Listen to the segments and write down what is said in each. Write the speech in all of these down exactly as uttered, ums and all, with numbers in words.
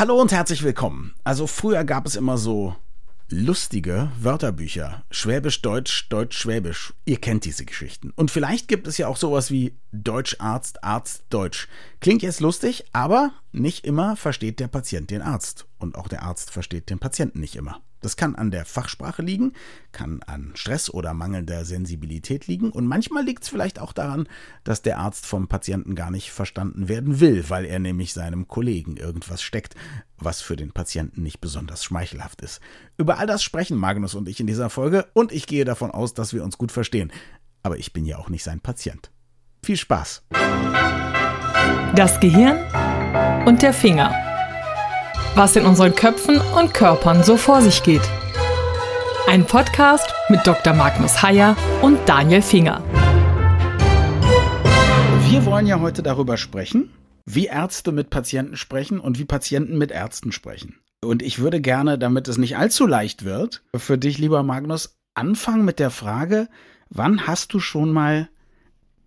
Hallo und herzlich willkommen. Also früher gab es immer so lustige Wörterbücher. Schwäbisch, Deutsch, Deutsch, Schwäbisch. Ihr kennt diese Geschichten. Und vielleicht gibt es ja auch sowas wie Deutsch, Arzt, Arzt, Deutsch. Klingt jetzt lustig, aber nicht immer versteht der Patient den Arzt. Und auch der Arzt versteht den Patienten nicht immer. Das kann an der Fachsprache liegen, kann an Stress oder mangelnder Sensibilität liegen. Und manchmal liegt es vielleicht auch daran, dass der Arzt vom Patienten gar nicht verstanden werden will, weil er nämlich seinem Kollegen irgendwas steckt, was für den Patienten nicht besonders schmeichelhaft ist. Über all das sprechen Magnus und ich in dieser Folge und ich gehe davon aus, dass wir uns gut verstehen. Aber ich bin ja auch nicht sein Patient. Viel Spaß! Das Gehirn und der Finger. Was in unseren Köpfen und Körpern so vor sich geht. Ein Podcast mit Doktor Magnus Heier und Daniel Finger. Wir wollen ja heute darüber sprechen, wie Ärzte mit Patienten sprechen und wie Patienten mit Ärzten sprechen. Und ich würde gerne, damit es nicht allzu leicht wird, für dich, lieber Magnus, anfangen mit der Frage, wann hast du schon mal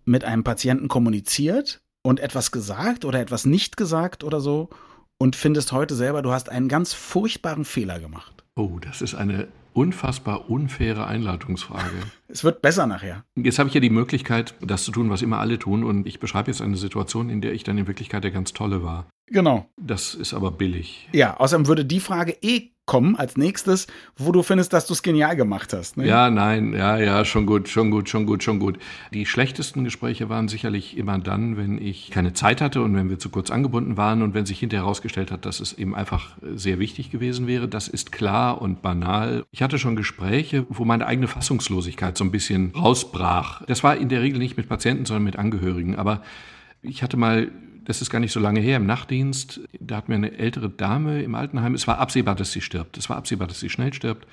mit einem Patienten kommuniziert und etwas gesagt oder etwas nicht gesagt oder so? Und findest heute selber, du hast einen ganz furchtbaren Fehler gemacht. Oh, das ist eine unfassbar unfaire Einleitungsfrage. Es wird besser nachher. Jetzt habe ich ja die Möglichkeit, das zu tun, was immer alle tun. Und ich beschreibe jetzt eine Situation, in der ich dann in Wirklichkeit der ganz Tolle war. Genau. Das ist aber billig. Ja, außerdem würde die Frage eh kommen als nächstes, wo du findest, dass du es genial gemacht hast. Ne? Ja, nein, ja, ja, schon gut, schon gut, schon gut, schon gut. Die schlechtesten Gespräche waren sicherlich immer dann, wenn ich keine Zeit hatte und wenn wir zu kurz angebunden waren und wenn sich hinterher herausgestellt hat, dass es eben einfach sehr wichtig gewesen wäre. Das ist klar und banal. Ich hatte schon Gespräche, wo meine eigene Fassungslosigkeit so ein bisschen rausbrach. Das war in der Regel nicht mit Patienten, sondern mit Angehörigen. Aber ich hatte mal... Das ist gar nicht so lange her, im Nachtdienst, da hatten wir eine ältere Dame im Altenheim. Es war absehbar, dass sie stirbt. Es war absehbar, dass sie schnell stirbt.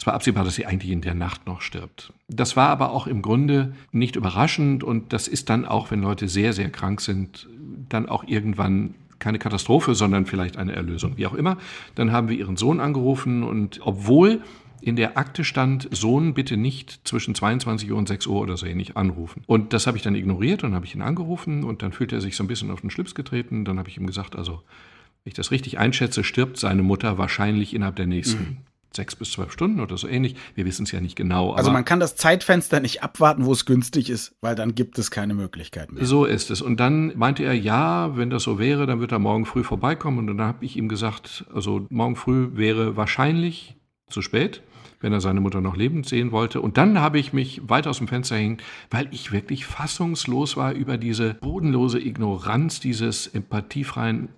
Es war absehbar, dass sie eigentlich in der Nacht noch stirbt. Das war aber auch im Grunde nicht überraschend. Und das ist dann auch, wenn Leute sehr, sehr krank sind, dann auch irgendwann keine Katastrophe, sondern vielleicht eine Erlösung, wie auch immer. Dann haben wir ihren Sohn angerufen und obwohl in der Akte stand, Sohn bitte nicht zwischen zweiundzwanzig Uhr und sechs Uhr oder so ähnlich anrufen. Und das habe ich dann ignoriert und habe ich ihn angerufen und dann fühlte er sich so ein bisschen auf den Schlips getreten. Dann habe ich ihm gesagt, also wenn ich das richtig einschätze, stirbt seine Mutter wahrscheinlich innerhalb der nächsten mhm. sechs bis zwölf Stunden oder so ähnlich. Wir wissen es ja nicht genau. Aber also man kann das Zeitfenster nicht abwarten, wo es günstig ist, weil dann gibt es keine Möglichkeit mehr. So ist es. Und dann meinte er, ja, wenn das so wäre, dann wird er morgen früh vorbeikommen. Und dann habe ich ihm gesagt, also morgen früh wäre wahrscheinlich zu spät, wenn er seine Mutter noch lebend sehen wollte. Und dann habe ich mich weit aus dem Fenster hängt, weil ich wirklich fassungslos war über diese bodenlose Ignoranz dieses empathiefreien...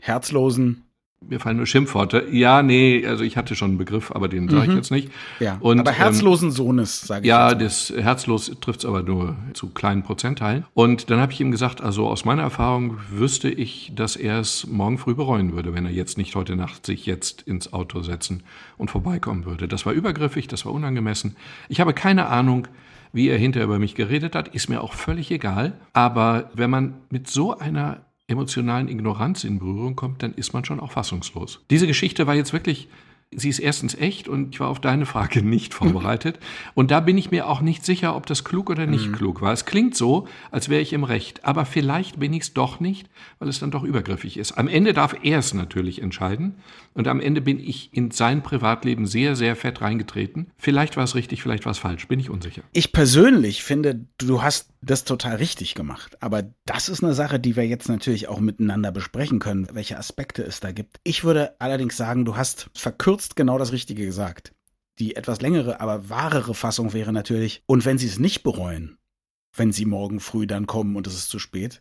Herzlosen... Mir fallen nur Schimpfworte. Ja, nee, also ich hatte schon einen Begriff, aber den sage mhm. ich jetzt nicht. Ja, und, aber herzlosen Sohnes, sage ich ja, jetzt. Ja, das herzlos trifft es aber nur zu kleinen Prozentteilen. Und dann habe ich ihm gesagt, also aus meiner Erfahrung wüsste ich, dass er es morgen früh bereuen würde, wenn er jetzt nicht heute Nacht sich jetzt ins Auto setzen und vorbeikommen würde. Das war übergriffig, das war unangemessen. Ich habe keine Ahnung, wie er hinterher über mich geredet hat. Ist mir auch völlig egal. Aber wenn man mit so einer emotionalen Ignoranz in Berührung kommt, dann ist man schon auch fassungslos. Diese Geschichte war jetzt wirklich, sie ist erstens echt und ich war auf deine Frage nicht vorbereitet. Und da bin ich mir auch nicht sicher, ob das klug oder nicht mhm. klug war. Es klingt so, als wäre ich im Recht, aber vielleicht bin ich es doch nicht, weil es dann doch übergriffig ist. Am Ende darf er es natürlich entscheiden und am Ende bin ich in sein Privatleben sehr, sehr fett reingetreten. Vielleicht war es richtig, vielleicht war es falsch, bin ich unsicher. Ich persönlich finde, du hast das total richtig gemacht. Aber das ist eine Sache, die wir jetzt natürlich auch miteinander besprechen können, welche Aspekte es da gibt. Ich würde allerdings sagen, du hast verkürzt genau das Richtige gesagt. Die etwas längere, aber wahrere Fassung wäre natürlich, und wenn sie es nicht bereuen, wenn sie morgen früh dann kommen und es ist zu spät,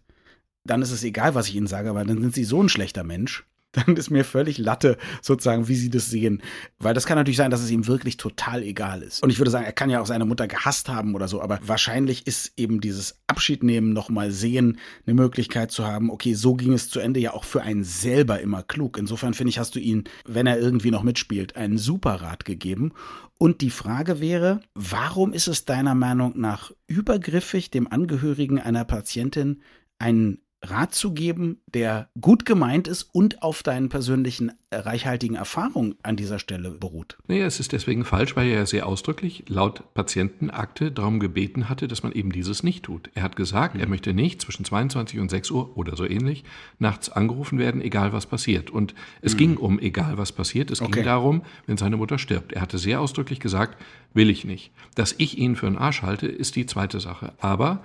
dann ist es egal, was ich ihnen sage, weil dann sind sie so ein schlechter Mensch. Dann ist mir völlig Latte, sozusagen, wie sie das sehen. Weil das kann natürlich sein, dass es ihm wirklich total egal ist. Und ich würde sagen, er kann ja auch seine Mutter gehasst haben oder so, aber wahrscheinlich ist eben dieses Abschiednehmen, nochmal sehen, eine Möglichkeit zu haben, okay, so ging es zu Ende, ja auch für einen selber immer klug. Insofern finde ich, hast du ihn, wenn er irgendwie noch mitspielt, einen super Rat gegeben. Und die Frage wäre, warum ist es deiner Meinung nach übergriffig, dem Angehörigen einer Patientin einen Rat zu geben, der gut gemeint ist und auf deinen persönlichen reichhaltigen Erfahrungen an dieser Stelle beruht. Naja, es ist deswegen falsch, weil er sehr ausdrücklich laut Patientenakte darum gebeten hatte, dass man eben dieses nicht tut. Er hat gesagt, mhm. er möchte nicht zwischen zweiundzwanzig und sechs Uhr oder so ähnlich nachts angerufen werden, egal was passiert. Und es mhm. ging um egal was passiert, es okay. ging darum, wenn seine Mutter stirbt. Er hatte sehr ausdrücklich gesagt, will ich nicht. Dass ich ihn für einen Arsch halte, ist die zweite Sache. Aber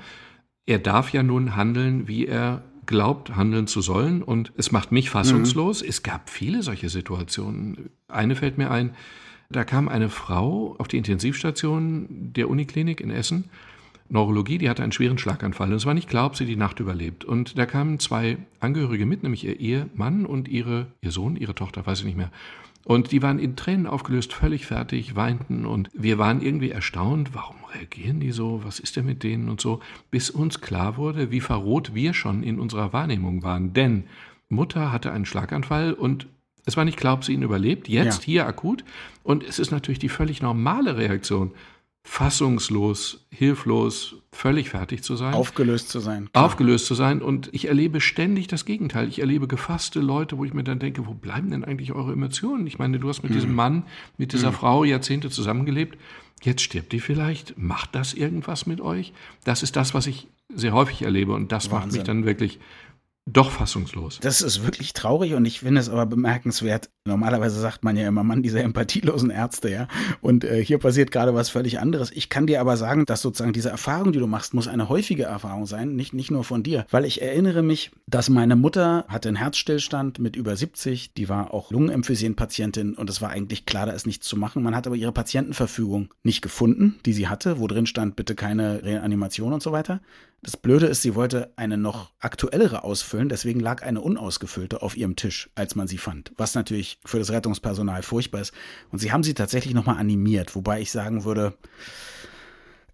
er darf ja nun handeln, wie er glaubt, handeln zu sollen. Und es macht mich fassungslos. Mhm. Es gab viele solche Situationen. Eine fällt mir ein, da kam eine Frau auf die Intensivstation der Uniklinik in Essen, Neurologie, die hatte einen schweren Schlaganfall. Und es war nicht klar, ob sie die Nacht überlebt. Und da kamen zwei Angehörige mit, nämlich ihr Ehemann und ihre, ihr Sohn, ihre Tochter, weiß ich nicht mehr. Und die waren in Tränen aufgelöst, völlig fertig, weinten und wir waren irgendwie erstaunt, warum reagieren die so, was ist denn mit denen und so, bis uns klar wurde, wie verroht wir schon in unserer Wahrnehmung waren. Denn Mutter hatte einen Schlaganfall und es war nicht klar, ob sie ihn überlebt, jetzt ja. hier akut. Und es ist natürlich die völlig normale Reaktion, fassungslos, hilflos, völlig fertig zu sein. Aufgelöst zu sein. Klar. Aufgelöst zu sein. Und ich erlebe ständig das Gegenteil. Ich erlebe gefasste Leute, wo ich mir dann denke, wo bleiben denn eigentlich eure Emotionen? Ich meine, du hast mit hm. diesem Mann, mit dieser hm. Frau Jahrzehnte zusammengelebt. Jetzt stirbt die vielleicht. Macht das irgendwas mit euch? Das ist das, was ich sehr häufig erlebe. Und das Wahnsinn. Macht mich dann wirklich doch fassungslos. Das ist wirklich traurig und ich finde es aber bemerkenswert. Normalerweise sagt man ja immer, Mann, diese empathielosen Ärzte, ja. Und äh, hier passiert gerade was völlig anderes. Ich kann dir aber sagen, dass sozusagen diese Erfahrung, die du machst, muss eine häufige Erfahrung sein, nicht, nicht nur von dir. Weil ich erinnere mich, dass meine Mutter hatte einen Herzstillstand mit über siebzig, die war auch Lungenemphysem-Patientin und es war eigentlich klar, da ist nichts zu machen. Man hat aber ihre Patientenverfügung nicht gefunden, die sie hatte, wo drin stand, bitte keine Reanimation und so weiter. Das Blöde ist, sie wollte eine noch aktuellere ausfüllen, deswegen lag eine unausgefüllte auf ihrem Tisch, als man sie fand, was natürlich für das Rettungspersonal furchtbar ist. Und sie haben sie tatsächlich nochmal animiert, wobei ich sagen würde,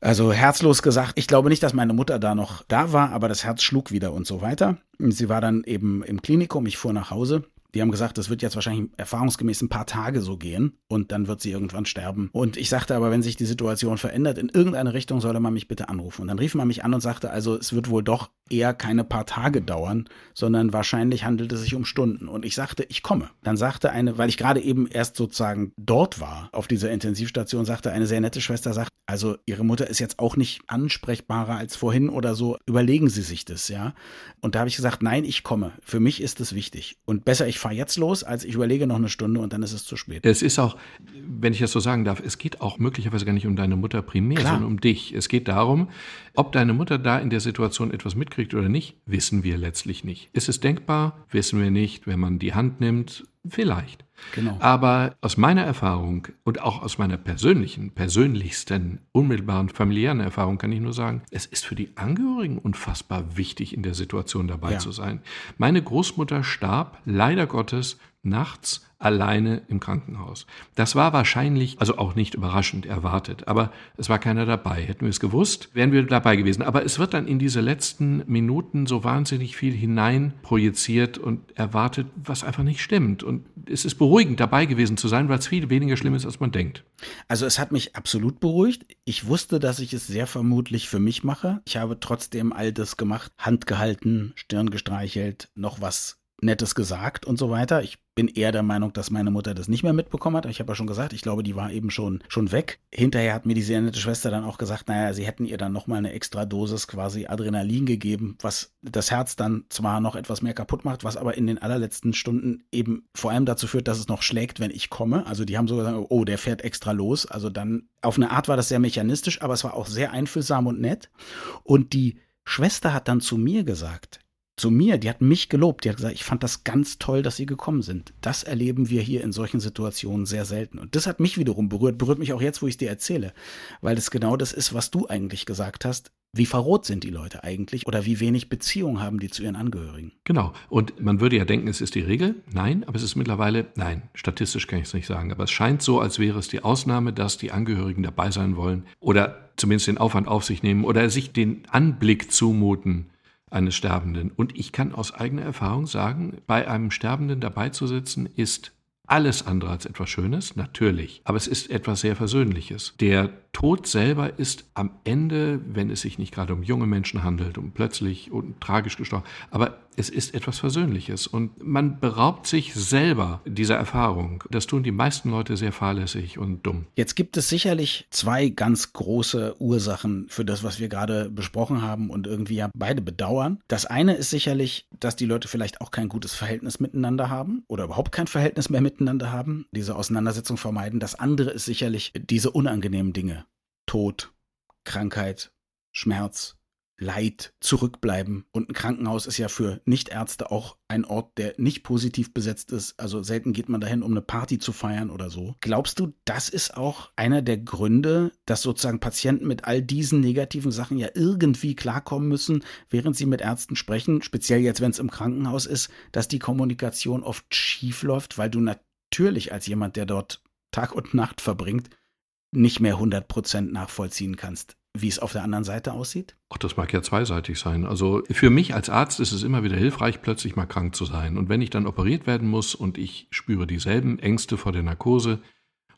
also herzlos gesagt, ich glaube nicht, dass meine Mutter da noch da war, aber das Herz schlug wieder und so weiter. Sie war dann eben im Klinikum, ich fuhr nach Hause. Die haben gesagt, das wird jetzt wahrscheinlich erfahrungsgemäß ein paar Tage so gehen und dann wird sie irgendwann sterben. Und ich sagte aber, wenn sich die Situation verändert, in irgendeine Richtung solle man mich bitte anrufen. Und dann rief man mich an und sagte, also es wird wohl doch eher keine paar Tage dauern, sondern wahrscheinlich handelt es sich um Stunden. Und ich sagte, ich komme. Dann sagte eine, weil ich gerade eben erst sozusagen dort war, auf dieser Intensivstation, sagte eine sehr nette Schwester, sagt, also ihre Mutter ist jetzt auch nicht ansprechbarer als vorhin oder so, überlegen Sie sich das, ja. Und da habe ich gesagt, nein, ich komme. Für mich ist das wichtig. Und besser, ich Ich fahre jetzt los, als ich überlege noch eine Stunde und dann ist es zu spät. Es ist auch, wenn ich das so sagen darf, es geht auch möglicherweise gar nicht um deine Mutter primär, Klar. sondern um dich. Es geht darum, ob deine Mutter da in der Situation etwas mitkriegt oder nicht, wissen wir letztlich nicht. Ist es denkbar? Wissen wir nicht. Wenn man die Hand nimmt, vielleicht. Genau. Aber aus meiner Erfahrung und auch aus meiner persönlichen, persönlichsten, unmittelbaren, familiären Erfahrung kann ich nur sagen, es ist für die Angehörigen unfassbar wichtig, in der Situation dabei ja. zu sein. Meine Großmutter starb leider Gottes nachts alleine im Krankenhaus. Das war wahrscheinlich, also auch nicht überraschend erwartet, aber es war keiner dabei. Hätten wir es gewusst, wären wir dabei gewesen. Aber es wird dann in diese letzten Minuten so wahnsinnig viel hinein projiziert und erwartet, was einfach nicht stimmt. Und es ist beruhigend, dabei gewesen zu sein, weil es viel weniger schlimm ist, als man denkt. Also es hat mich absolut beruhigt. Ich wusste, dass ich es sehr vermutlich für mich mache. Ich habe trotzdem all das gemacht, Hand gehalten, Stirn gestreichelt, noch was Nettes gesagt und so weiter. Ich bin eher der Meinung, dass meine Mutter das nicht mehr mitbekommen hat. Ich habe ja schon gesagt, ich glaube, die war eben schon, schon weg. Hinterher hat mir die sehr nette Schwester dann auch gesagt, naja, sie hätten ihr dann nochmal eine extra Dosis quasi Adrenalin gegeben, was das Herz dann zwar noch etwas mehr kaputt macht, was aber in den allerletzten Stunden eben vor allem dazu führt, dass es noch schlägt, wenn ich komme. Also die haben so gesagt, oh, der fährt extra los. Also dann, auf eine Art war das sehr mechanistisch, aber es war auch sehr einfühlsam und nett. Und die Schwester hat dann zu mir gesagt, Zu mir, die hat mich gelobt, die hat gesagt, ich fand das ganz toll, dass sie gekommen sind. Das erleben wir hier in solchen Situationen sehr selten. Und das hat mich wiederum berührt, berührt mich auch jetzt, wo ich es dir erzähle, weil es genau das ist, was du eigentlich gesagt hast. Wie verroht sind die Leute eigentlich oder wie wenig Beziehung haben die zu ihren Angehörigen? Genau. Und man würde ja denken, es ist die Regel. Nein, aber es ist mittlerweile, nein, statistisch kann ich es nicht sagen, aber es scheint so, als wäre es die Ausnahme, dass die Angehörigen dabei sein wollen oder zumindest den Aufwand auf sich nehmen oder sich den Anblick zumuten eines Sterbenden. Und ich kann aus eigener Erfahrung sagen, bei einem Sterbenden dabei zu sitzen, ist alles andere als etwas Schönes, natürlich, aber es ist etwas sehr Versöhnliches. Der Tod selber ist am Ende, wenn es sich nicht gerade um junge Menschen handelt, um plötzlich und tragisch gestorben, aber es ist etwas Versöhnliches und man beraubt sich selber dieser Erfahrung. Das tun die meisten Leute sehr fahrlässig und dumm. Jetzt gibt es sicherlich zwei ganz große Ursachen für das, was wir gerade besprochen haben und irgendwie ja beide bedauern. Das eine ist sicherlich, dass die Leute vielleicht auch kein gutes Verhältnis miteinander haben oder überhaupt kein Verhältnis mehr miteinander haben, diese Auseinandersetzung vermeiden. Das andere ist sicherlich diese unangenehmen Dinge. Tod, Krankheit, Schmerz, Leid, zurückbleiben. Und ein Krankenhaus ist ja für Nichtärzte auch ein Ort, der nicht positiv besetzt ist. Also selten geht man dahin, um eine Party zu feiern oder so. Glaubst du, das ist auch einer der Gründe, dass sozusagen Patienten mit all diesen negativen Sachen ja irgendwie klarkommen müssen, während sie mit Ärzten sprechen, speziell jetzt, wenn es im Krankenhaus ist, dass die Kommunikation oft schief läuft, weil du natürlich als jemand, der dort Tag und Nacht verbringt, nicht mehr hundert Prozent nachvollziehen kannst, wie es auf der anderen Seite aussieht? Ach, das mag ja zweiseitig sein. Also für mich als Arzt ist es immer wieder hilfreich, plötzlich mal krank zu sein. Und wenn ich dann operiert werden muss und ich spüre dieselben Ängste vor der Narkose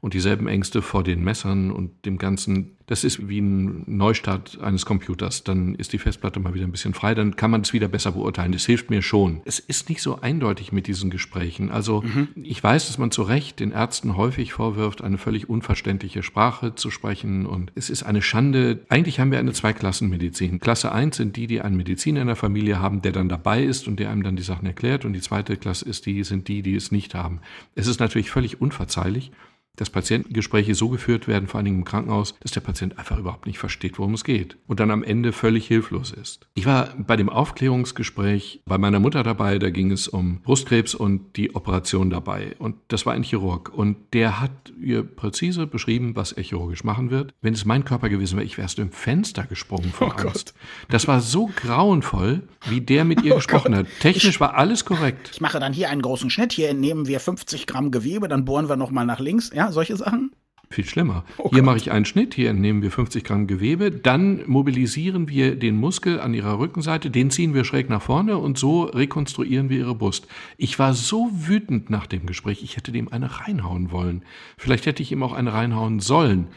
und dieselben Ängste vor den Messern und dem Ganzen, das ist wie ein Neustart eines Computers. Dann ist die Festplatte mal wieder ein bisschen frei, dann kann man es wieder besser beurteilen. Das hilft mir schon. Es ist nicht so eindeutig mit diesen Gesprächen. Also mhm. ich weiß, dass man zu Recht den Ärzten häufig vorwirft, eine völlig unverständliche Sprache zu sprechen. Und es ist eine Schande. Eigentlich haben wir eine Zweiklassenmedizin. Klasse eins sind die, die einen Mediziner in der Familie haben, der dann dabei ist und der einem dann die Sachen erklärt. Und die zweite Klasse ist die, sind die, die es nicht haben. Es ist natürlich völlig unverzeihlich, dass Patientengespräche so geführt werden, vor allen Dingen im Krankenhaus, dass der Patient einfach überhaupt nicht versteht, worum es geht und dann am Ende völlig hilflos ist. Ich war bei dem Aufklärungsgespräch bei meiner Mutter dabei, da ging es um Brustkrebs und die Operation dabei und das war ein Chirurg und der hat ihr präzise beschrieben, was er chirurgisch machen wird. Wenn es mein Körper gewesen wäre, ich wäre aus dem Fenster gesprungen vor oh Angst. Gott. Das war so grauenvoll, wie der mit ihr oh gesprochen Gott. hat. Technisch ich, war alles korrekt. Ich mache dann hier einen großen Schnitt, hier nehmen wir fünfzig Gramm Gewebe, dann bohren wir nochmal nach links, ja? Solche Sachen? Viel schlimmer. Oh hier mache ich einen Schnitt, hier entnehmen wir fünfzig Gramm Gewebe, dann mobilisieren wir den Muskel an ihrer Rückenseite, den ziehen wir schräg nach vorne und so rekonstruieren wir ihre Brust. Ich war so wütend nach dem Gespräch, ich hätte dem eine reinhauen wollen. Vielleicht hätte ich ihm auch eine reinhauen sollen.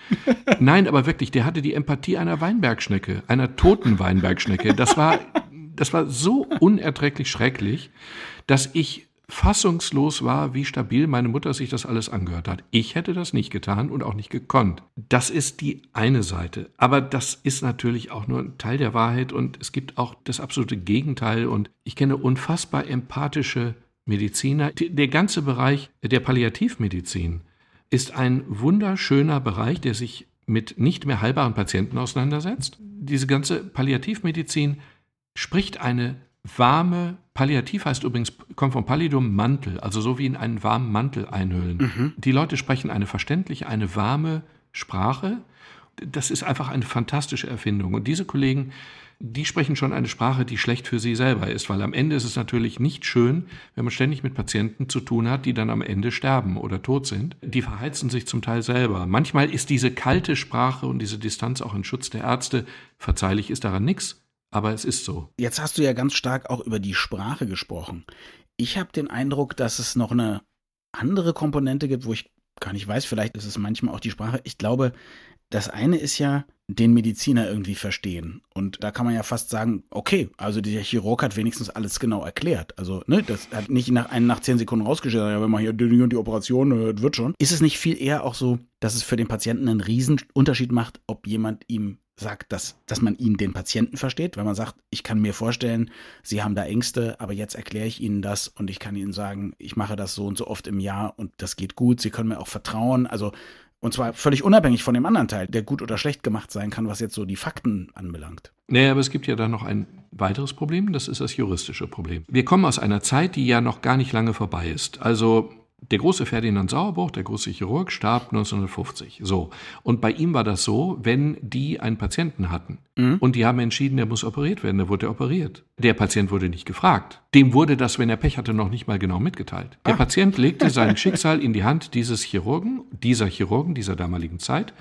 Nein, aber wirklich, der hatte die Empathie einer Weinbergschnecke, einer toten Weinbergschnecke. Das war, das war so unerträglich schrecklich, dass ich fassungslos war, wie stabil meine Mutter sich das alles angehört hat. Ich hätte das nicht getan und auch nicht gekonnt. Das ist die eine Seite. Aber das ist natürlich auch nur ein Teil der Wahrheit und es gibt auch das absolute Gegenteil. Und ich kenne unfassbar empathische Mediziner. Der ganze Bereich der Palliativmedizin ist ein wunderschöner Bereich, der sich mit nicht mehr heilbaren Patienten auseinandersetzt. Diese ganze Palliativmedizin spricht eine warme, Palliativ heißt übrigens, kommt vom Pallidum, Mantel, also so wie in einen warmen Mantel einhüllen. Mhm. Die Leute sprechen eine verständliche, eine warme Sprache. Das ist einfach eine fantastische Erfindung. Und diese Kollegen, die sprechen schon eine Sprache, die schlecht für sie selber ist, weil am Ende ist es natürlich nicht schön, wenn man ständig mit Patienten zu tun hat, die dann am Ende sterben oder tot sind. Die verheizen sich zum Teil selber. Manchmal ist diese kalte Sprache und diese Distanz auch ein Schutz der Ärzte. Verzeihlich ist daran nichts. Aber es ist so. Jetzt hast du ja ganz stark auch über die Sprache gesprochen. Ich habe den Eindruck, dass es noch eine andere Komponente gibt, wo ich gar nicht weiß, vielleicht ist es manchmal auch die Sprache. Ich glaube, das eine ist ja, den Mediziner irgendwie verstehen. Und da kann man ja fast sagen, okay, also der Chirurg hat wenigstens alles genau erklärt. Also, ne, das hat nicht nach einen nach zehn Sekunden rausgestellt, ja, wenn man hier die Operation, das wird schon. Ist es nicht viel eher auch so, dass es für den Patienten einen riesen Unterschied macht, ob jemand ihm sagt, dass, dass man ihn, den Patienten, versteht, wenn man sagt, ich kann mir vorstellen, Sie haben da Ängste, aber jetzt erkläre ich Ihnen das und ich kann Ihnen sagen, ich mache das so und so oft im Jahr und das geht gut, Sie können mir auch vertrauen, also und zwar völlig unabhängig von dem anderen Teil, der gut oder schlecht gemacht sein kann, was jetzt so die Fakten anbelangt. Naja, aber es gibt ja da noch ein weiteres Problem, das ist das juristische Problem. Wir kommen aus einer Zeit, die ja noch gar nicht lange vorbei ist, also der große Ferdinand Sauerbruch, der große Chirurg, starb neunzehnhundertfünfzig. So. Und bei ihm war das so, wenn die einen Patienten hatten mhm. und die haben entschieden, der muss operiert werden, da wurde er operiert. Der Patient wurde nicht gefragt. Dem wurde das, wenn er Pech hatte, noch nicht mal genau mitgeteilt. Der ah. Patient legte sein Schicksal in die Hand dieses Chirurgen, dieser Chirurgen dieser damaligen Zeit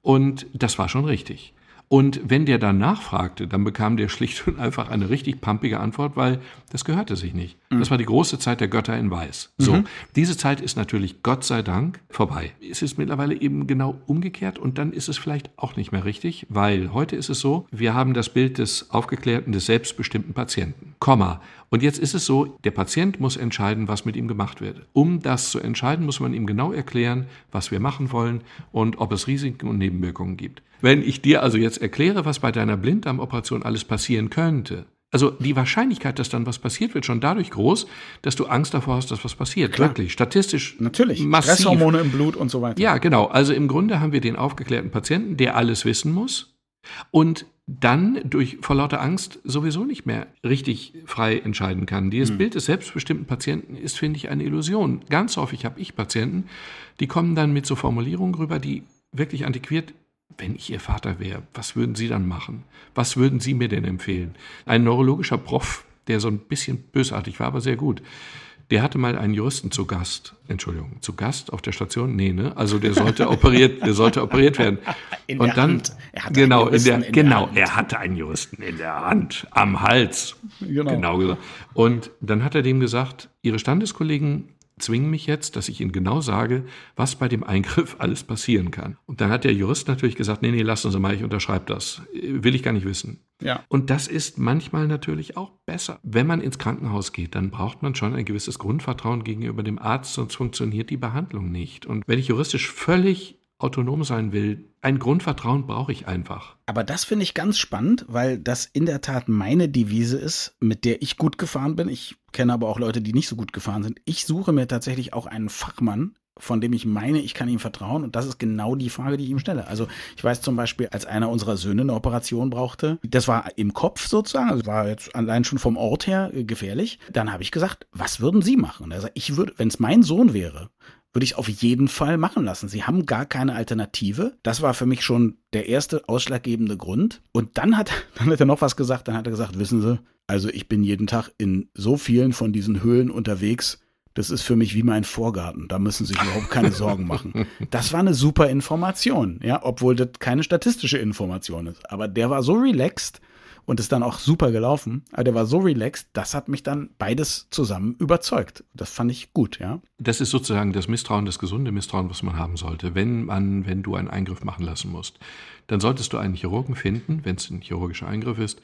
und das war schon richtig. Und wenn der dann nachfragte, dann bekam der schlicht und einfach eine richtig pampige Antwort, weil das gehörte sich nicht. Mhm. Das war die große Zeit der Götter in Weiß. So, mhm. Diese Zeit ist natürlich Gott sei Dank vorbei. Es ist mittlerweile eben genau umgekehrt und dann ist es vielleicht auch nicht mehr richtig, weil heute ist es so, wir haben das Bild des aufgeklärten, des selbstbestimmten Patienten. Komma. Und jetzt ist es so, der Patient muss entscheiden, was mit ihm gemacht wird. Um das zu entscheiden, muss man ihm genau erklären, was wir machen wollen und ob es Risiken und Nebenwirkungen gibt. Wenn ich dir also jetzt erkläre, was bei deiner Blinddarmoperation alles passieren könnte, also die Wahrscheinlichkeit, dass dann was passiert, wird schon dadurch groß, dass du Angst davor hast, dass was passiert. Klar. Wirklich, statistisch natürlich. Massiv. Stresshormone im Blut und so weiter. Ja, genau. Also im Grunde haben wir den aufgeklärten Patienten, der alles wissen muss und dann durch vor lauter Angst sowieso nicht mehr richtig frei entscheiden kann. Dieses hm. Bild des selbstbestimmten Patienten ist, finde ich, eine Illusion. Ganz häufig habe ich Patienten, die kommen dann mit so Formulierungen rüber, die wirklich antiquiert: Wenn ich Ihr Vater wäre, was würden Sie dann machen? Was würden Sie mir denn empfehlen? Ein neurologischer Prof, der so ein bisschen bösartig war, aber sehr gut, der hatte mal einen Juristen zu Gast, Entschuldigung, zu Gast auf der Station? Nee, ne? Also der sollte operiert, der sollte operiert werden. In und der dann, Hand. Er hatte genau, einen in der, in genau der Hand. Er hatte einen Juristen in der Hand, am Hals. Genau. genau gesagt. Und dann hat er dem gesagt, Ihre Standeskollegen zwingen mich jetzt, dass ich Ihnen genau sage, was bei dem Eingriff alles passieren kann. Und dann hat der Jurist natürlich gesagt, nee, nee, lassen Sie mal, ich unterschreibe das. Will ich gar nicht wissen. Ja. Und das ist manchmal natürlich auch besser. Wenn man ins Krankenhaus geht, dann braucht man schon ein gewisses Grundvertrauen gegenüber dem Arzt, sonst funktioniert die Behandlung nicht. Und wenn ich juristisch völlig autonom sein will, ein Grundvertrauen brauche ich einfach. Aber das finde ich ganz spannend, weil das in der Tat meine Devise ist, mit der ich gut gefahren bin. Ich kenne aber auch Leute, die nicht so gut gefahren sind. Ich suche mir tatsächlich auch einen Fachmann, von dem ich meine, ich kann ihm vertrauen. Und das ist genau die Frage, die ich ihm stelle. Also ich weiß zum Beispiel, als einer unserer Söhne eine Operation brauchte, das war im Kopf sozusagen, also war jetzt allein schon vom Ort her gefährlich. Dann habe ich gesagt, was würden Sie machen? Und er sagt, ich würde, wenn es mein Sohn wäre, würde ich es auf jeden Fall machen lassen. Sie haben gar keine Alternative. Das war für mich schon der erste ausschlaggebende Grund. Und dann hat, dann hat er noch was gesagt. Dann hat er gesagt, wissen Sie, also ich bin jeden Tag in so vielen von diesen Höhlen unterwegs. Das ist für mich wie mein Vorgarten. Da müssen Sie sich überhaupt keine Sorgen machen. Das war eine super Information, ja, obwohl das keine statistische Information ist. Aber der war so relaxed und ist dann auch super gelaufen. Aber der war so relaxed, das hat mich dann beides zusammen überzeugt. Das fand ich gut, ja. Das ist sozusagen das Misstrauen, das gesunde Misstrauen, was man haben sollte. Wenn man, wenn du einen Eingriff machen lassen musst, dann solltest du einen Chirurgen finden, wenn es ein chirurgischer Eingriff ist,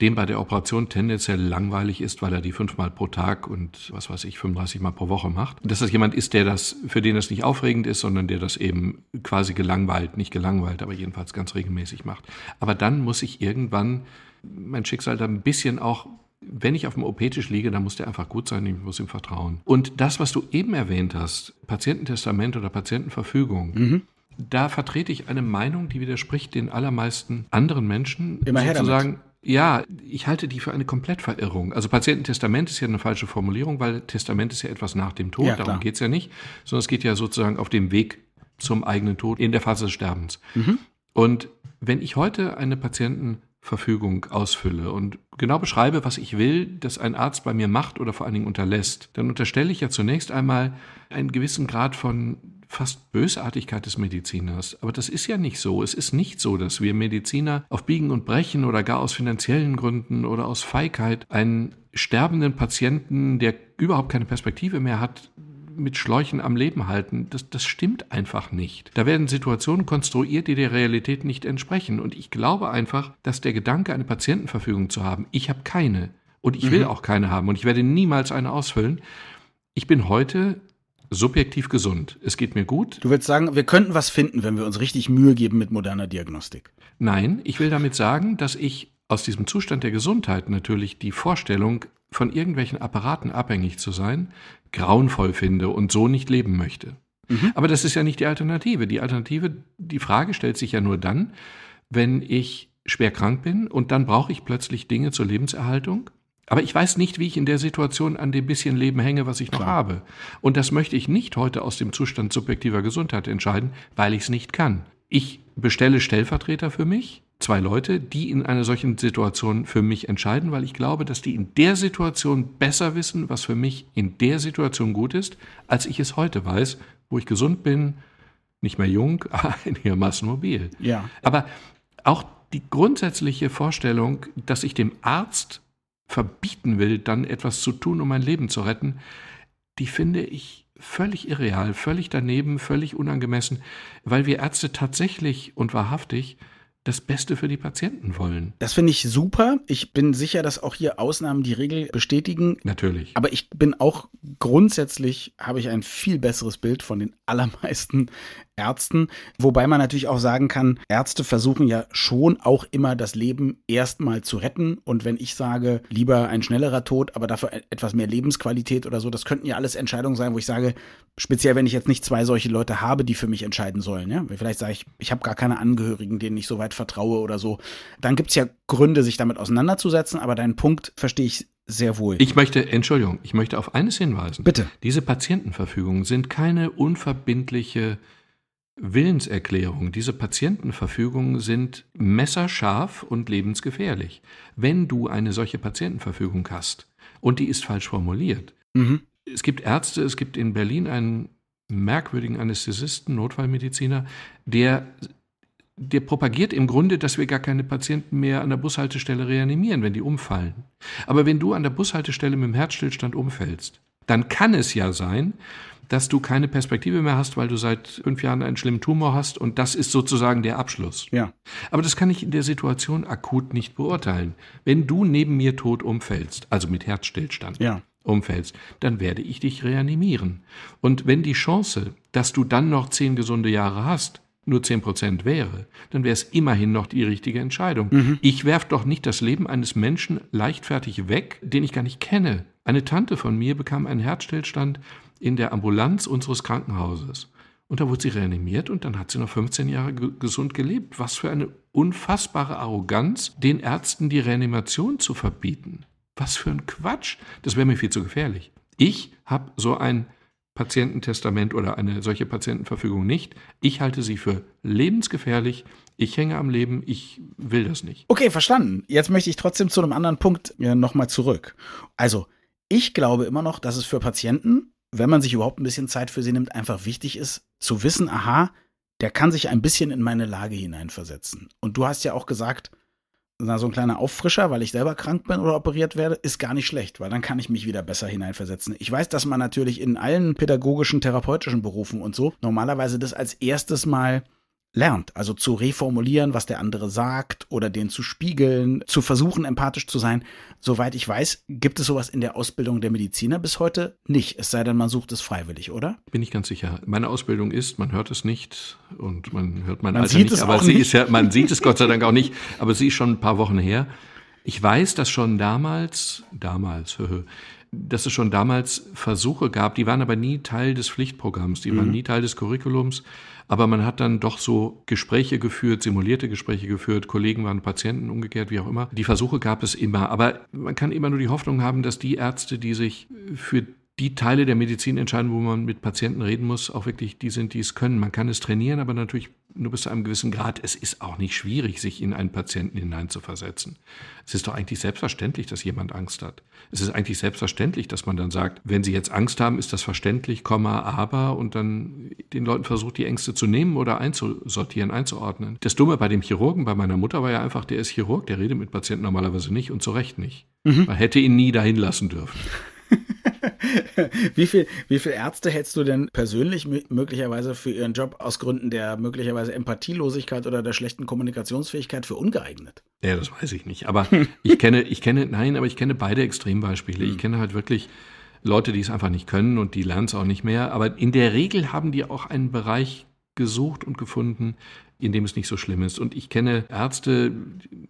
dem bei der Operation tendenziell langweilig ist, weil er die fünfmal pro Tag und, was weiß ich, fünfunddreißig Mal pro Woche macht. Dass das jemand ist, der das, für den das nicht aufregend ist, sondern der das eben quasi gelangweilt, nicht gelangweilt, aber jedenfalls ganz regelmäßig macht. Aber dann muss ich irgendwann mein Schicksal da ein bisschen auch, wenn ich auf dem O P-Tisch liege, dann muss der einfach gut sein, ich muss ihm vertrauen. Und das, was du eben erwähnt hast, Patiententestament oder Patientenverfügung, mhm. da vertrete ich eine Meinung, die widerspricht den allermeisten anderen Menschen. Immer her damit. Ja, ich halte die für eine Komplettverirrung. Also Patiententestament ist ja eine falsche Formulierung, weil Testament ist ja etwas nach dem Tod, ja, darum geht es ja nicht, sondern es geht ja sozusagen auf dem Weg zum eigenen Tod, in der Phase des Sterbens. Mhm. Und wenn ich heute eine Patientenverfügung ausfülle und genau beschreibe, was ich will, dass ein Arzt bei mir macht oder vor allen Dingen unterlässt, dann unterstelle ich ja zunächst einmal einen gewissen Grad von fast Bösartigkeit des Mediziners. Aber das ist ja nicht so. Es ist nicht so, dass wir Mediziner auf Biegen und Brechen oder gar aus finanziellen Gründen oder aus Feigheit einen sterbenden Patienten, der überhaupt keine Perspektive mehr hat, mit Schläuchen am Leben halten. Das, das stimmt einfach nicht. Da werden Situationen konstruiert, die der Realität nicht entsprechen. Und ich glaube einfach, dass der Gedanke, eine Patientenverfügung zu haben, ich habe keine und ich will mhm. auch keine haben und ich werde niemals eine ausfüllen. Ich bin heute subjektiv gesund. Es geht mir gut. Du willst sagen, wir könnten was finden, wenn wir uns richtig Mühe geben mit moderner Diagnostik. Nein, ich will damit sagen, dass ich aus diesem Zustand der Gesundheit natürlich die Vorstellung, von irgendwelchen Apparaten abhängig zu sein, grauenvoll finde und so nicht leben möchte. Mhm. Aber das ist ja nicht die Alternative. Die Alternative, die Frage stellt sich ja nur dann, wenn ich schwer krank bin und dann brauche ich plötzlich Dinge zur Lebenserhaltung. Aber ich weiß nicht, wie ich in der Situation an dem bisschen Leben hänge, was ich noch Klar. habe. Und das möchte ich nicht heute aus dem Zustand subjektiver Gesundheit entscheiden, weil ich es nicht kann. Ich bestelle Stellvertreter für mich, zwei Leute, die in einer solchen Situation für mich entscheiden, weil ich glaube, dass die in der Situation besser wissen, was für mich in der Situation gut ist, als ich es heute weiß, wo ich gesund bin, nicht mehr jung, aber einigermaßen mobil. Ja. Aber auch die grundsätzliche Vorstellung, dass ich dem Arzt verbieten will, dann etwas zu tun, um mein Leben zu retten, die finde ich völlig irreal, völlig daneben, völlig unangemessen, weil wir Ärzte tatsächlich und wahrhaftig das Beste für die Patienten wollen. Das finde ich super. Ich bin sicher, dass auch hier Ausnahmen die Regel bestätigen. Natürlich. Aber ich bin auch grundsätzlich, habe ich ein viel besseres Bild von den allermeisten Ärzten. Wobei man natürlich auch sagen kann, Ärzte versuchen ja schon auch immer das Leben erstmal zu retten. Und wenn ich sage, lieber ein schnellerer Tod, aber dafür etwas mehr Lebensqualität oder so, das könnten ja alles Entscheidungen sein, wo ich sage, speziell wenn ich jetzt nicht zwei solche Leute habe, die für mich entscheiden sollen. Ja? Vielleicht sage ich, ich habe gar keine Angehörigen, denen ich so weit vertraue oder so, dann gibt es ja Gründe, sich damit auseinanderzusetzen, aber deinen Punkt verstehe ich sehr wohl. Ich möchte, Entschuldigung, ich möchte auf eines hinweisen. Bitte. Diese Patientenverfügungen sind keine unverbindliche Willenserklärung. Diese Patientenverfügungen sind messerscharf und lebensgefährlich. Wenn du eine solche Patientenverfügung hast und die ist falsch formuliert. Mhm. Es gibt Ärzte, es gibt in Berlin einen merkwürdigen Anästhesisten, Notfallmediziner, der Der propagiert im Grunde, dass wir gar keine Patienten mehr an der Bushaltestelle reanimieren, wenn die umfallen. Aber wenn du an der Bushaltestelle mit dem Herzstillstand umfällst, dann kann es ja sein, dass du keine Perspektive mehr hast, weil du seit fünf Jahren einen schlimmen Tumor hast und das ist sozusagen der Abschluss. Ja. Aber das kann ich in der Situation akut nicht beurteilen. Wenn du neben mir tot umfällst, also mit Herzstillstand, ja. umfällst, dann werde ich dich reanimieren. Und wenn die Chance, dass du dann noch zehn gesunde Jahre hast, nur zehn Prozent wäre, dann wäre es immerhin noch die richtige Entscheidung. Mhm. Ich werfe doch nicht das Leben eines Menschen leichtfertig weg, den ich gar nicht kenne. Eine Tante von mir bekam einen Herzstillstand in der Ambulanz unseres Krankenhauses. Und da wurde sie reanimiert und dann hat sie noch fünfzehn Jahre g- gesund gelebt. Was für eine unfassbare Arroganz, den Ärzten die Reanimation zu verbieten. Was für ein Quatsch. Das wäre mir viel zu gefährlich. Ich habe so ein Patiententestament oder eine solche Patientenverfügung nicht. Ich halte sie für lebensgefährlich. Ich hänge am Leben. Ich will das nicht. Okay, verstanden. Jetzt möchte ich trotzdem zu einem anderen Punkt ja, nochmal zurück. Also, ich glaube immer noch, dass es für Patienten, wenn man sich überhaupt ein bisschen Zeit für sie nimmt, einfach wichtig ist, zu wissen, aha, der kann sich ein bisschen in meine Lage hineinversetzen. Und du hast ja auch gesagt, na, so ein kleiner Auffrischer, weil ich selber krank bin oder operiert werde, ist gar nicht schlecht, weil dann kann ich mich wieder besser hineinversetzen. Ich weiß, dass man natürlich in allen pädagogischen, therapeutischen Berufen und so normalerweise das als erstes Mal lernt. Also zu reformulieren, was der andere sagt oder den zu spiegeln, zu versuchen, empathisch zu sein. Soweit ich weiß, gibt es sowas in der Ausbildung der Mediziner bis heute nicht. Es sei denn, man sucht es freiwillig, oder? Bin ich ganz sicher. Meine Ausbildung ist, man hört es nicht und man hört mein man Alter sieht nicht. Es aber auch sie nicht. Ist ja, man sieht es Gott sei Dank auch nicht, aber sie ist schon ein paar Wochen her. Ich weiß, dass schon damals, damals, dass es schon damals Versuche gab, die waren aber nie Teil des Pflichtprogramms, die waren mhm. nie Teil des Curriculums, aber man hat dann doch so Gespräche geführt, simulierte Gespräche geführt, Kollegen waren Patienten, umgekehrt, wie auch immer. Die Versuche gab es immer, aber man kann immer nur die Hoffnung haben, dass die Ärzte, die sich für die Teile der Medizin entscheiden, wo man mit Patienten reden muss, auch wirklich die sind, die es können. Man kann es trainieren, aber natürlich nur bis zu einem gewissen Grad. Es ist auch nicht schwierig, sich in einen Patienten hineinzuversetzen. Es ist doch eigentlich selbstverständlich, dass jemand Angst hat. Es ist eigentlich selbstverständlich, dass man dann sagt, wenn Sie jetzt Angst haben, ist das verständlich, Komma, aber, und dann den Leuten versucht, die Ängste zu nehmen oder einzusortieren, einzuordnen. Das Dumme bei dem Chirurgen, bei meiner Mutter war ja einfach, der ist Chirurg, der redet mit Patienten normalerweise nicht und zu Recht nicht. Mhm. Man hätte ihn nie dahin lassen dürfen. Wie viel, wie viel Ärzte hältst du denn persönlich m- möglicherweise für ihren Job aus Gründen der möglicherweise Empathielosigkeit oder der schlechten Kommunikationsfähigkeit für ungeeignet? Ja, das weiß ich nicht. Aber ich kenne, ich kenne, nein, aber ich kenne beide Extrembeispiele. Mhm. Ich kenne halt wirklich Leute, die es einfach nicht können und die lernen es auch nicht mehr. Aber in der Regel haben die auch einen Bereich gesucht und gefunden, in dem es nicht so schlimm ist. Und ich kenne Ärzte,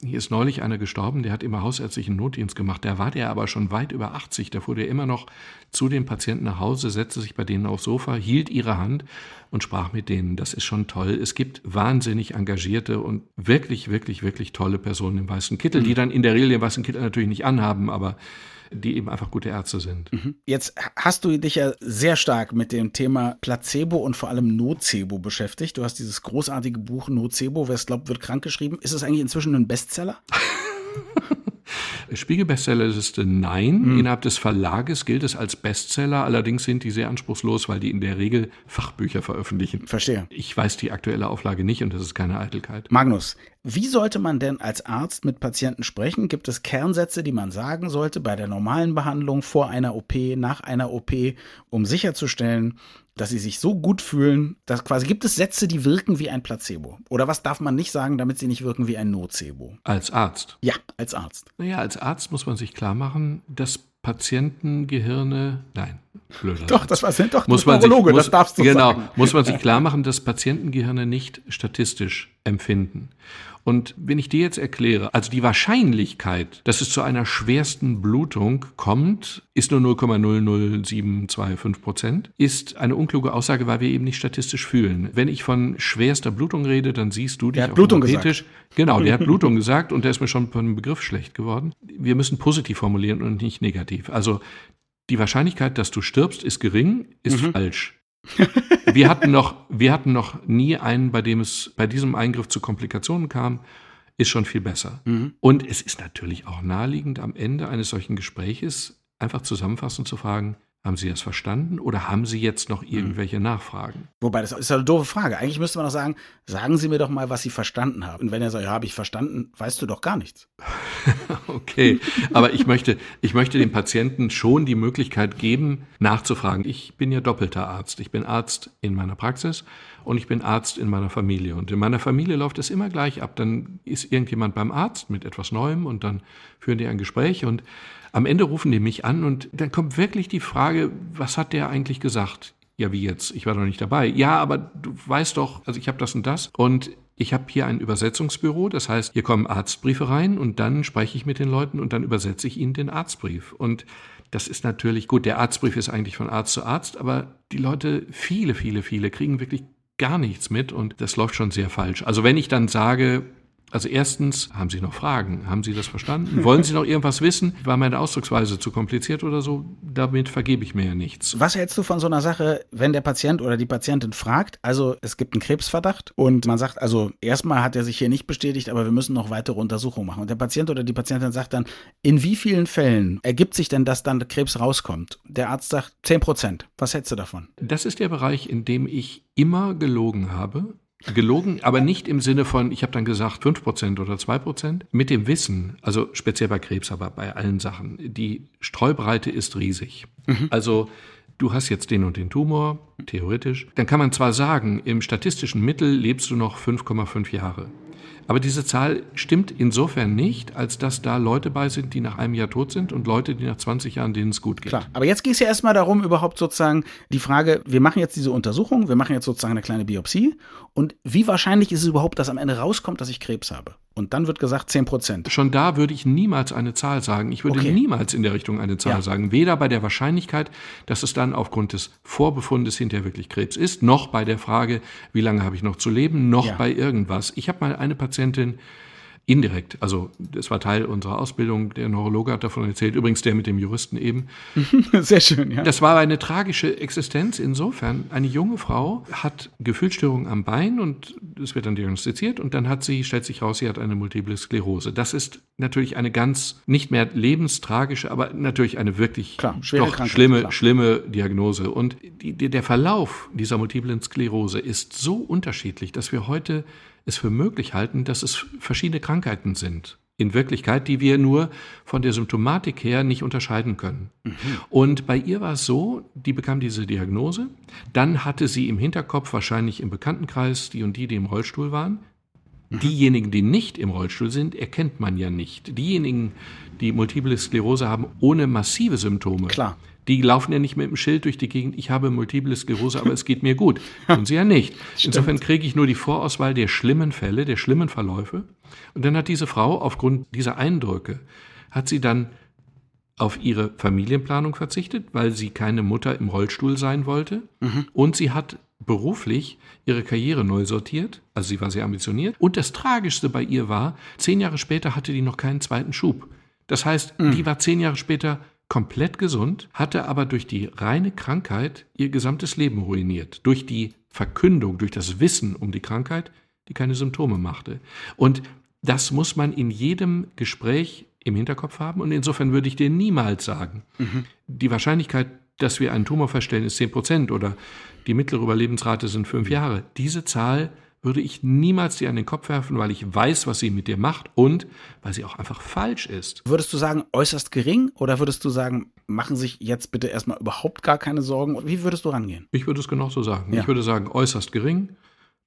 hier ist neulich einer gestorben, der hat immer hausärztlichen Notdienst gemacht. Da war der aber schon weit über achtzig. Da fuhr der immer noch zu den Patienten nach Hause, setzte sich bei denen aufs Sofa, hielt ihre Hand und sprach mit denen. Das ist schon toll. Es gibt wahnsinnig engagierte und wirklich, wirklich, wirklich tolle Personen im weißen Kittel, mhm. die dann in der Regel den weißen Kittel natürlich nicht anhaben, aber die eben einfach gute Ärzte sind. Jetzt hast du dich ja sehr stark mit dem Thema Placebo und vor allem Nocebo beschäftigt. Du hast dieses großartige Buch Nocebo, wer es glaubt, wird krank geschrieben. Ist es eigentlich inzwischen ein Bestseller? Spiegel-Bestsellerliste nein. Mhm. Innerhalb des Verlages gilt es als Bestseller. Allerdings sind die sehr anspruchslos, weil die in der Regel Fachbücher veröffentlichen. Verstehe. Ich weiß die aktuelle Auflage nicht und das ist keine Eitelkeit. Magnus, wie sollte man denn als Arzt mit Patienten sprechen? Gibt es Kernsätze, die man sagen sollte bei der normalen Behandlung, vor einer O P, nach einer O P, um sicherzustellen, dass sie sich so gut fühlen, dass quasi, gibt es Sätze, die wirken wie ein Placebo? Oder was darf man nicht sagen, damit sie nicht wirken wie ein Nocebo? Als Arzt? Ja, als Arzt. Naja, als Arzt muss man sich klar machen, dass Patientengehirne, nein, blöder Doch, das war doch muss man Neurologe, sich, muss, das darfst du genau, sagen. Genau, muss man sich klar machen, dass Patientengehirne nicht statistisch empfinden. Und wenn ich dir jetzt erkläre, also die Wahrscheinlichkeit, dass es zu einer schwersten Blutung kommt, ist nur null Komma null null sieben zwei fünf Prozent, ist eine unkluge Aussage, weil wir eben nicht statistisch fühlen. Wenn ich von schwerster Blutung rede, dann siehst du dich auf dem Tisch. Genau, der hat Blutung gesagt und der ist mir schon von dem Begriff schlecht geworden. Wir müssen positiv formulieren und nicht negativ. Also die Wahrscheinlichkeit, dass du stirbst, ist gering, ist mhm. falsch. wir, hatten noch, wir hatten noch nie einen, bei dem es bei diesem Eingriff zu Komplikationen kam, ist schon viel besser. Mhm. Und es ist natürlich auch naheliegend, am Ende eines solchen Gespräches einfach zusammenfassend zu fragen, haben Sie das verstanden oder haben Sie jetzt noch irgendwelche Nachfragen? Wobei, das ist eine doofe Frage. Eigentlich müsste man doch sagen, sagen Sie mir doch mal, was Sie verstanden haben. Und wenn er sagt, ja, habe ich verstanden, weißt du doch gar nichts. Okay, aber ich möchte, ich möchte dem Patienten schon die Möglichkeit geben, nachzufragen. Ich bin ja doppelter Arzt. Ich bin Arzt in meiner Praxis und ich bin Arzt in meiner Familie. Und in meiner Familie läuft es immer gleich ab. Dann ist irgendjemand beim Arzt mit etwas Neuem und dann führen die ein Gespräch und am Ende rufen die mich an und dann kommt wirklich die Frage, was hat der eigentlich gesagt? Ja, wie jetzt? Ich war doch nicht dabei. Ja, aber du weißt doch, also ich habe das und das und ich habe hier ein Übersetzungsbüro, das heißt, hier kommen Arztbriefe rein und dann spreche ich mit den Leuten und dann übersetze ich ihnen den Arztbrief. Und das ist natürlich gut, der Arztbrief ist eigentlich von Arzt zu Arzt, aber die Leute, viele, viele, viele kriegen wirklich gar nichts mit und das läuft schon sehr falsch. Also wenn ich dann sage... Also erstens, haben Sie noch Fragen? Haben Sie das verstanden? Wollen Sie noch irgendwas wissen? War meine Ausdrucksweise zu kompliziert oder so? Damit vergebe ich mir ja nichts. Was hältst du von so einer Sache, wenn der Patient oder die Patientin fragt, also es gibt einen Krebsverdacht und man sagt, also erstmal hat er sich hier nicht bestätigt, aber wir müssen noch weitere Untersuchungen machen. Und der Patient oder die Patientin sagt dann, in wie vielen Fällen ergibt sich denn, dass dann Krebs rauskommt? Der Arzt sagt, zehn Prozent. Was hältst du davon? Das ist der Bereich, in dem ich immer gelogen habe. Gelogen, aber nicht im Sinne von, ich habe dann gesagt fünf Prozent oder zwei Prozent. Mit dem Wissen, also speziell bei Krebs, aber bei allen Sachen, die Streubreite ist riesig. Mhm. Also du hast jetzt den und den Tumor, theoretisch. Dann kann man zwar sagen, im statistischen Mittel lebst du noch fünf Komma fünf Jahre. Aber diese Zahl stimmt insofern nicht, als dass da Leute bei sind, die nach einem Jahr tot sind und Leute, die nach zwanzig Jahren, denen es gut geht. Klar, aber jetzt ging es ja erstmal darum, überhaupt sozusagen die Frage, wir machen jetzt diese Untersuchung, wir machen jetzt sozusagen eine kleine Biopsie und wie wahrscheinlich ist es überhaupt, dass am Ende rauskommt, dass ich Krebs habe? Und dann wird gesagt zehn Prozent. Schon da würde ich niemals eine Zahl sagen. Ich würde okay. niemals in der Richtung eine Zahl ja. sagen. Weder bei der Wahrscheinlichkeit, dass es dann aufgrund des Vorbefundes hinterher wirklich Krebs ist, noch bei der Frage, wie lange habe ich noch zu leben, noch ja. bei irgendwas. Ich habe mal eine Patientin indirekt, also das war Teil unserer Ausbildung, der Neurologe hat davon erzählt, übrigens der mit dem Juristen eben. Sehr schön, ja. Das war eine tragische Existenz insofern. Eine junge Frau hat Gefühlsstörungen am Bein und das wird dann diagnostiziert und dann hat sie, stellt sich raus, sie hat eine Multiple Sklerose. Das ist natürlich eine ganz, nicht mehr lebenstragische, aber natürlich eine wirklich klar, schwere doch schlimme, klar. schlimme Diagnose. Und die, der Verlauf dieser Multiplen Sklerose ist so unterschiedlich, dass wir heute es für möglich halten, dass es verschiedene Krankheiten sind. In Wirklichkeit, die wir nur von der Symptomatik her nicht unterscheiden können. Mhm. Und bei ihr war es so, die bekam diese Diagnose, dann hatte sie im Hinterkopf wahrscheinlich im Bekanntenkreis die und die, die im Rollstuhl waren. Mhm. Diejenigen, die nicht im Rollstuhl sind, erkennt man ja nicht. Diejenigen, die Multiple Sklerose haben, ohne massive Symptome. Klar. Die laufen ja nicht mit dem Schild durch die Gegend, ich habe Multiple Sklerose, aber es geht mir gut. Tun sie ja nicht. Insofern kriege ich nur die Vorauswahl der schlimmen Fälle, der schlimmen Verläufe. Und dann hat diese Frau aufgrund dieser Eindrücke, hat sie dann auf ihre Familienplanung verzichtet, weil sie keine Mutter im Rollstuhl sein wollte. Mhm. Und sie hat beruflich ihre Karriere neu sortiert. Also sie war sehr ambitioniert. Und das Tragischste bei ihr war, zehn Jahre später hatte die noch keinen zweiten Schub. Das heißt, mhm. die war zehn Jahre später komplett gesund, hatte aber durch die reine Krankheit ihr gesamtes Leben ruiniert. Durch die Verkündung, durch das Wissen um die Krankheit, die keine Symptome machte. Und das muss man in jedem Gespräch, im Hinterkopf haben. Und insofern würde ich dir niemals sagen, mhm. die Wahrscheinlichkeit, dass wir einen Tumor feststellen, ist zehn Prozent oder die mittlere Überlebensrate sind fünf Jahre. Diese Zahl würde ich niemals dir an den Kopf werfen, weil ich weiß, was sie mit dir macht und weil sie auch einfach falsch ist. Würdest du sagen, äußerst gering oder würdest du sagen, machen sich jetzt bitte erstmal überhaupt gar keine Sorgen? Wie würdest du rangehen? Ich würde es genauso sagen. Ja. Ich würde sagen, äußerst gering.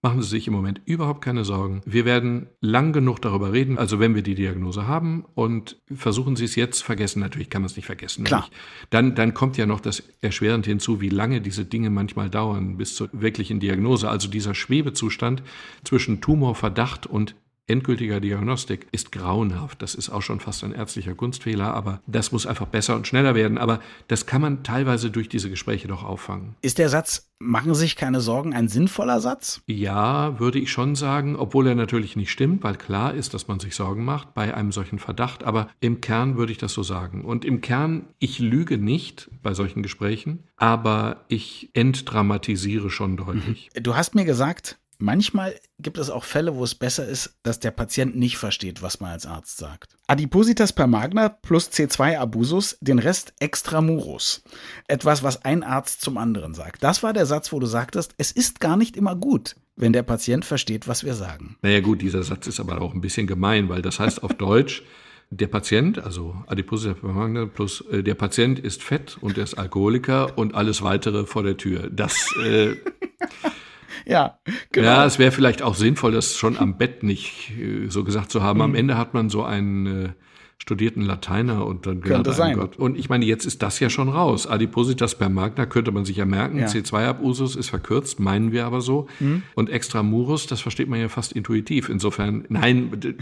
Machen Sie sich im Moment überhaupt keine Sorgen. Wir werden lang genug darüber reden, also wenn wir die Diagnose haben und versuchen Sie es jetzt vergessen. Natürlich kann man es nicht vergessen. Klar. Nicht. Dann, dann kommt ja noch das erschwerend hinzu, wie lange diese Dinge manchmal dauern bis zur wirklichen Diagnose. Also dieser Schwebezustand zwischen Tumorverdacht und endgültiger Diagnostik ist grauenhaft. Das ist auch schon fast ein ärztlicher Kunstfehler, aber das muss einfach besser und schneller werden. Aber das kann man teilweise durch diese Gespräche doch auffangen. Ist der Satz, machen Sie sich keine Sorgen, ein sinnvoller Satz? Ja, würde ich schon sagen, obwohl er natürlich nicht stimmt, weil klar ist, dass man sich Sorgen macht bei einem solchen Verdacht. Aber im Kern würde ich das so sagen. Und im Kern, ich lüge nicht bei solchen Gesprächen, aber ich entdramatisiere schon deutlich. Du hast mir gesagt, manchmal gibt es auch Fälle, wo es besser ist, dass der Patient nicht versteht, was man als Arzt sagt. Adipositas per magna plus C zwei abusus, den Rest extramuros. Etwas, was ein Arzt zum anderen sagt. Das war der Satz, wo du sagtest, es ist gar nicht immer gut, wenn der Patient versteht, was wir sagen. Naja gut, dieser Satz ist aber auch ein bisschen gemein, weil das heißt auf Deutsch, der Patient, also Adipositas per magna plus, äh, der Patient ist fett und er ist Alkoholiker und alles Weitere vor der Tür. Das... Äh, Ja, genau. Ja, es wäre vielleicht auch sinnvoll, das schon am Bett nicht äh, so gesagt zu haben. Am Ende hat man so einen äh, studierten Lateiner und dann gehört einem sein. Gott. Und ich meine, jetzt ist das ja schon raus. Adipositas per magna könnte man sich ja merken. Ja. C zwei Abusus ist verkürzt, meinen wir aber so. Mhm. Und extramurus, das versteht man ja fast intuitiv. Insofern, nein,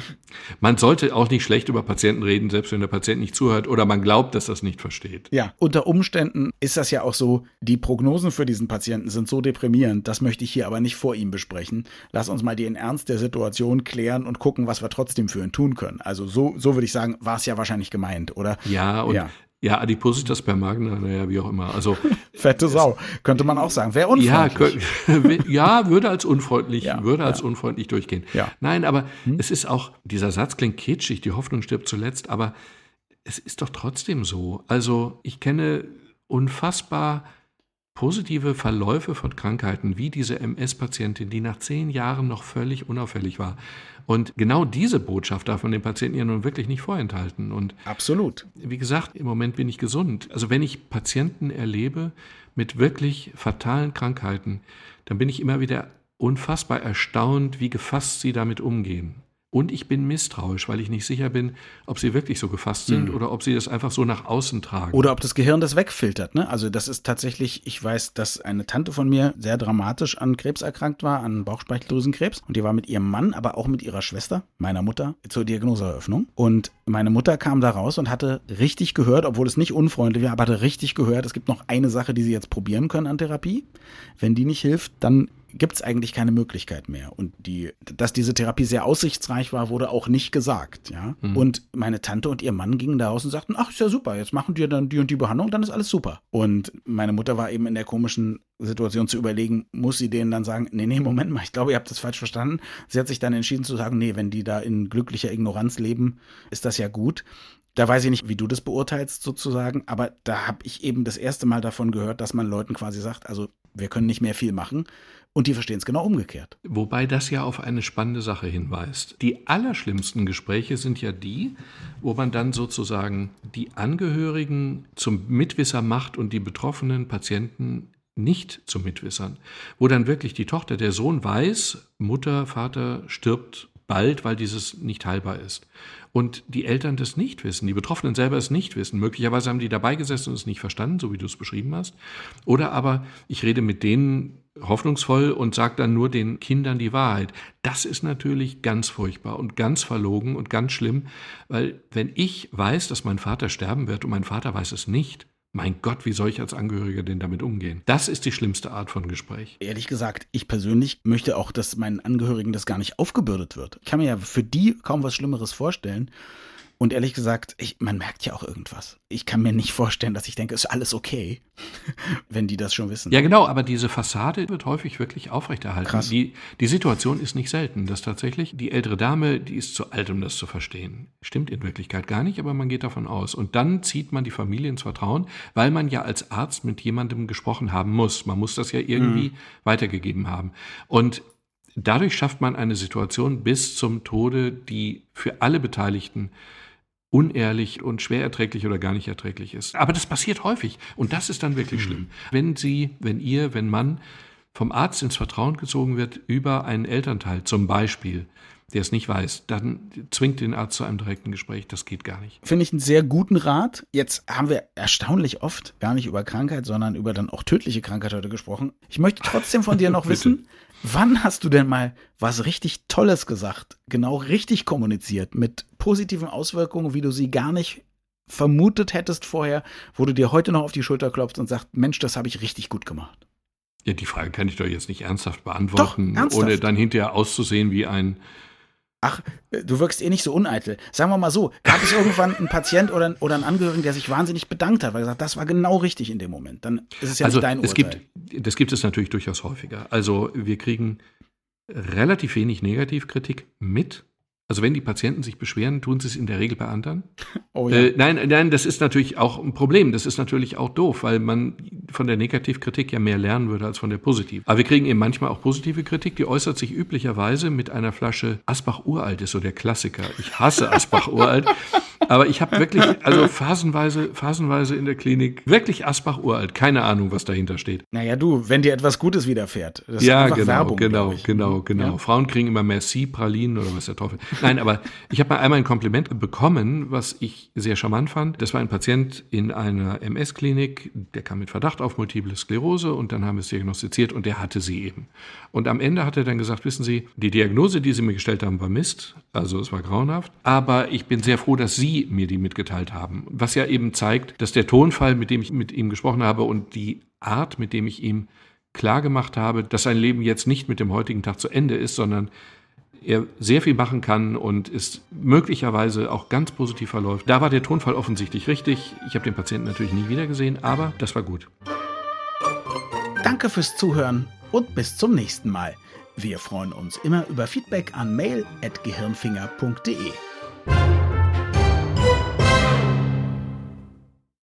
man sollte auch nicht schlecht über Patienten reden, selbst wenn der Patient nicht zuhört oder man glaubt, dass das nicht versteht. Ja, unter Umständen ist das ja auch so, die Prognosen für diesen Patienten sind so deprimierend, das möchte ich hier aber nicht vor ihm besprechen. Lass uns mal den Ernst der Situation klären und gucken, was wir trotzdem für ihn tun können. Also so, so würde ich sagen, war es ja wahrscheinlich gemeint, oder? Ja, und ja, ja Adipositas per magna, naja, wie auch immer. Also fette Sau, könnte man auch sagen. Wäre unfreundlich. Ja, könnt, ja, würde als unfreundlich, ja, würde als ja. unfreundlich durchgehen. Ja. Nein, aber hm? es ist auch, dieser Satz klingt kitschig, die Hoffnung stirbt zuletzt, aber es ist doch trotzdem so. Also ich kenne unfassbar positive Verläufe von Krankheiten, wie diese M S-Patientin, die nach zehn Jahren noch völlig unauffällig war. Und genau diese Botschaft darf man den Patienten ja nun wirklich nicht vorenthalten. Und absolut. Wie gesagt, im Moment bin ich gesund. Also wenn ich Patienten erlebe mit wirklich fatalen Krankheiten, dann bin ich immer wieder unfassbar erstaunt, wie gefasst sie damit umgehen. Und ich bin misstrauisch, weil ich nicht sicher bin, ob sie wirklich so gefasst sind mhm. oder ob sie das einfach so nach außen tragen. Oder ob das Gehirn das wegfiltert. Ne? Also das ist tatsächlich, ich weiß, dass eine Tante von mir sehr dramatisch an Krebs erkrankt war, an Bauchspeicheldrüsenkrebs. Und die war mit ihrem Mann, aber auch mit ihrer Schwester, meiner Mutter, zur Diagnoseeröffnung. Und meine Mutter kam da raus und hatte richtig gehört, obwohl es nicht unfreundlich war, aber hatte richtig gehört, es gibt noch eine Sache, die sie jetzt probieren können an Therapie. Wenn die nicht hilft, dann gibt es eigentlich keine Möglichkeit mehr. Und die, dass diese Therapie sehr aussichtsreich war, wurde auch nicht gesagt. Ja? Mhm. Und meine Tante und ihr Mann gingen da raus und sagten, ach, ist ja super, jetzt machen wir dann die und die Behandlung, dann ist alles super. Und meine Mutter war eben in der komischen Situation zu überlegen, muss sie denen dann sagen, nee, nee, Moment mal, ich glaube, ihr habt das falsch verstanden. Sie hat sich dann entschieden zu sagen, nee, wenn die da in glücklicher Ignoranz leben, ist das ja gut. Da weiß ich nicht, wie du das beurteilst sozusagen, aber da habe ich eben das erste Mal davon gehört, dass man Leuten quasi sagt, also wir können nicht mehr viel machen. Und die verstehen es genau umgekehrt. Wobei das ja auf eine spannende Sache hinweist. Die allerschlimmsten Gespräche sind ja die, wo man dann sozusagen die Angehörigen zum Mitwisser macht und die betroffenen Patienten nicht zum Mitwissern. Wo dann wirklich die Tochter, der Sohn weiß, Mutter, Vater stirbt bald, weil dieses nicht heilbar ist. Und die Eltern das nicht wissen, die Betroffenen selber es nicht wissen. Möglicherweise haben die dabei gesessen und es nicht verstanden, so wie du es beschrieben hast. Oder aber ich rede mit denen hoffnungsvoll und sage dann nur den Kindern die Wahrheit. Das ist natürlich ganz furchtbar und ganz verlogen und ganz schlimm, weil wenn ich weiß, dass mein Vater sterben wird und mein Vater weiß es nicht, mein Gott, wie soll ich als Angehöriger denn damit umgehen? Das ist die schlimmste Art von Gespräch. Ehrlich gesagt, ich persönlich möchte auch, dass meinen Angehörigen das gar nicht aufgebürdet wird. Ich kann mir ja für die kaum was Schlimmeres vorstellen, Und ehrlich gesagt, ich, man merkt ja auch irgendwas. Ich kann mir nicht vorstellen, dass ich denke, ist alles okay, wenn die das schon wissen. Ja genau, aber diese Fassade wird häufig wirklich aufrechterhalten. Krass. Die, die Situation ist nicht selten, dass tatsächlich die ältere Dame, die ist zu alt, um das zu verstehen. Stimmt in Wirklichkeit gar nicht, aber man geht davon aus. Und dann zieht man die Familie ins Vertrauen, weil man ja als Arzt mit jemandem gesprochen haben muss. Man muss das ja irgendwie mhm. weitergegeben haben. Und dadurch schafft man eine Situation bis zum Tode, die für alle Beteiligten unehrlich und schwer erträglich oder gar nicht erträglich ist. Aber das passiert häufig und das ist dann wirklich schlimm. Wenn Sie, wenn ihr, wenn man vom Arzt ins Vertrauen gezogen wird über einen Elternteil zum Beispiel, der es nicht weiß, dann zwingt den Arzt zu einem direkten Gespräch. Das geht gar nicht. Finde ich einen sehr guten Rat. Jetzt haben wir erstaunlich oft gar nicht über Krankheit, sondern über dann auch tödliche Krankheit heute gesprochen. Ich möchte trotzdem von dir noch wissen, wann hast du denn mal was richtig Tolles gesagt, genau richtig kommuniziert, mit positiven Auswirkungen, wie du sie gar nicht vermutet hättest vorher, wo du dir heute noch auf die Schulter klopfst und sagst, Mensch, das habe ich richtig gut gemacht. Ja, die Frage kann ich doch jetzt nicht ernsthaft beantworten, doch, ernsthaft. Ohne dann hinterher auszusehen wie ein... Ach, du wirkst eh nicht so uneitel. Sagen wir mal so, gab es irgendwann einen Patient oder, oder einen Angehörigen, der sich wahnsinnig bedankt hat, weil er gesagt hat, das war genau richtig in dem Moment. Dann ist es ja also nicht dein es Urteil. Gibt, das gibt es natürlich durchaus häufiger. Also wir kriegen relativ wenig Negativkritik mit. Also wenn die Patienten sich beschweren, tun sie es in der Regel bei anderen. Oh ja. äh, nein, nein, das ist natürlich auch ein Problem. Das ist natürlich auch doof, weil man von der Negativkritik ja mehr lernen würde als von der positiven. Aber wir kriegen eben manchmal auch positive Kritik, die äußert sich üblicherweise mit einer Flasche Asbach-Uralt, ist so der Klassiker. Ich hasse Asbach-Uralt, aber ich habe wirklich, also phasenweise, phasenweise in der Klinik, wirklich Asbach-Uralt, keine Ahnung, was dahinter steht. Naja du, wenn dir etwas Gutes widerfährt. Das ja, ist einfach genau, Werbung, genau, genau, genau. Ja? Frauen kriegen immer Merci-Pralinen oder was der Teufel. Nein, aber ich habe mal einmal ein Kompliment bekommen, was ich sehr charmant fand. Das war ein Patient in einer M S-Klinik, der kam mit Verdacht auf multiple Sklerose und dann haben wir es diagnostiziert und der hatte sie eben. Und am Ende hat er dann gesagt, wissen Sie, die Diagnose, die Sie mir gestellt haben, war Mist, also es war grauenhaft, aber ich bin sehr froh, dass Sie mir die mitgeteilt haben, was ja eben zeigt, dass der Tonfall, mit dem ich mit ihm gesprochen habe und die Art, mit dem ich ihm klargemacht habe, dass sein Leben jetzt nicht mit dem heutigen Tag zu Ende ist, sondern er sehr viel machen kann und es möglicherweise auch ganz positiv verläuft. Da war der Tonfall offensichtlich richtig. Ich habe den Patienten natürlich nie wieder gesehen, aber das war gut. Danke fürs Zuhören und bis zum nächsten Mal. Wir freuen uns immer über Feedback an mail at gehirnfinger punkt de.